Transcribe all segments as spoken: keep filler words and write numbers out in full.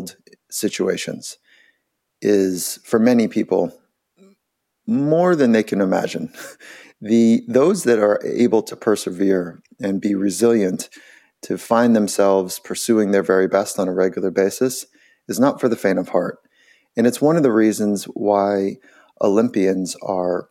controlled situations is, for many people, more than they can imagine. The those that are able to persevere and be resilient to find themselves pursuing their very best on a regular basis is not for the faint of heart. And it's one of the reasons why Olympians are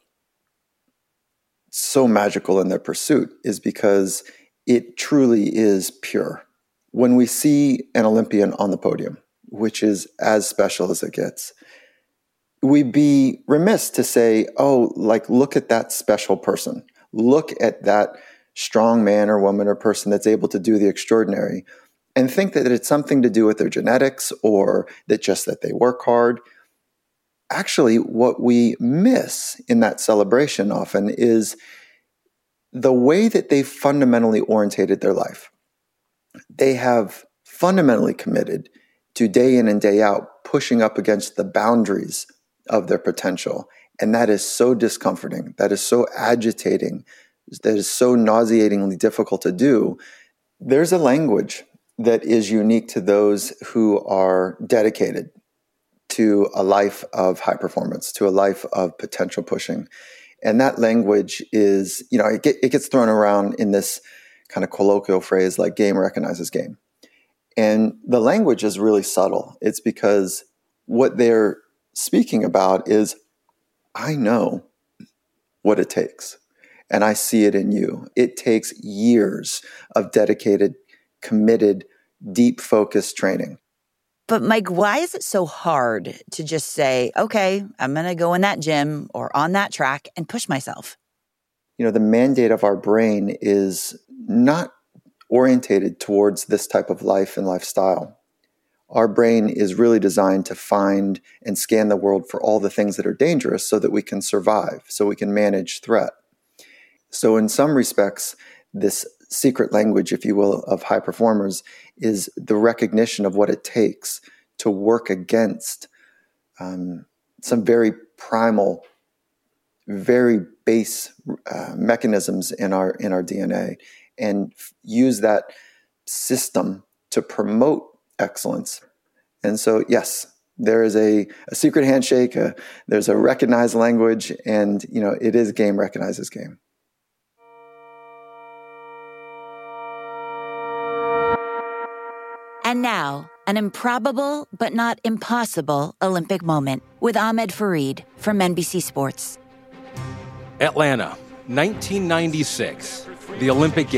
so magical in their pursuit, is because it truly is pure. When we see an Olympian on the podium, which is as special as it gets, we'd be remiss to say, oh, like, look at that special person. Look at that strong man or woman or person that's able to do the extraordinary, and think that it's something to do with their genetics or that just that they work hard. Actually, what we miss in that celebration often is the way that they fundamentally orientated their life. They have fundamentally committed to day in and day out pushing up against the boundaries of their potential. And that is so discomforting. That is so agitating. That is so nauseatingly difficult to do. There's a language that is unique to those who are dedicated to a life of high performance, to a life of potential pushing. And that language is, you know, it, get, it gets thrown around in this kind of colloquial phrase like game recognizes game. And the language is really subtle. It's because what they're speaking about is, I know what it takes, and I see it in you. It takes years of dedicated, committed, deep focused training. But Mike, why is it so hard to just say, okay, I'm going to go in that gym or on that track and push myself? You know, the mandate of our brain is not orientated towards this type of life and lifestyle. Our brain is really designed to find and scan the world for all the things that are dangerous so that we can survive, so we can manage threat. So in some respects, this secret language, if you will, of high performers is the recognition of what it takes to work against um, some very primal, very base uh, mechanisms in our in our D N A, and f- use that system to promote excellence. And so, yes, there is a, a secret handshake. A, there's a recognized language, and you know it is game recognizes game. And now, an improbable but not impossible Olympic moment with Ahmed Fareed from N B C Sports. Atlanta, nineteen ninety-six, the Olympic Games.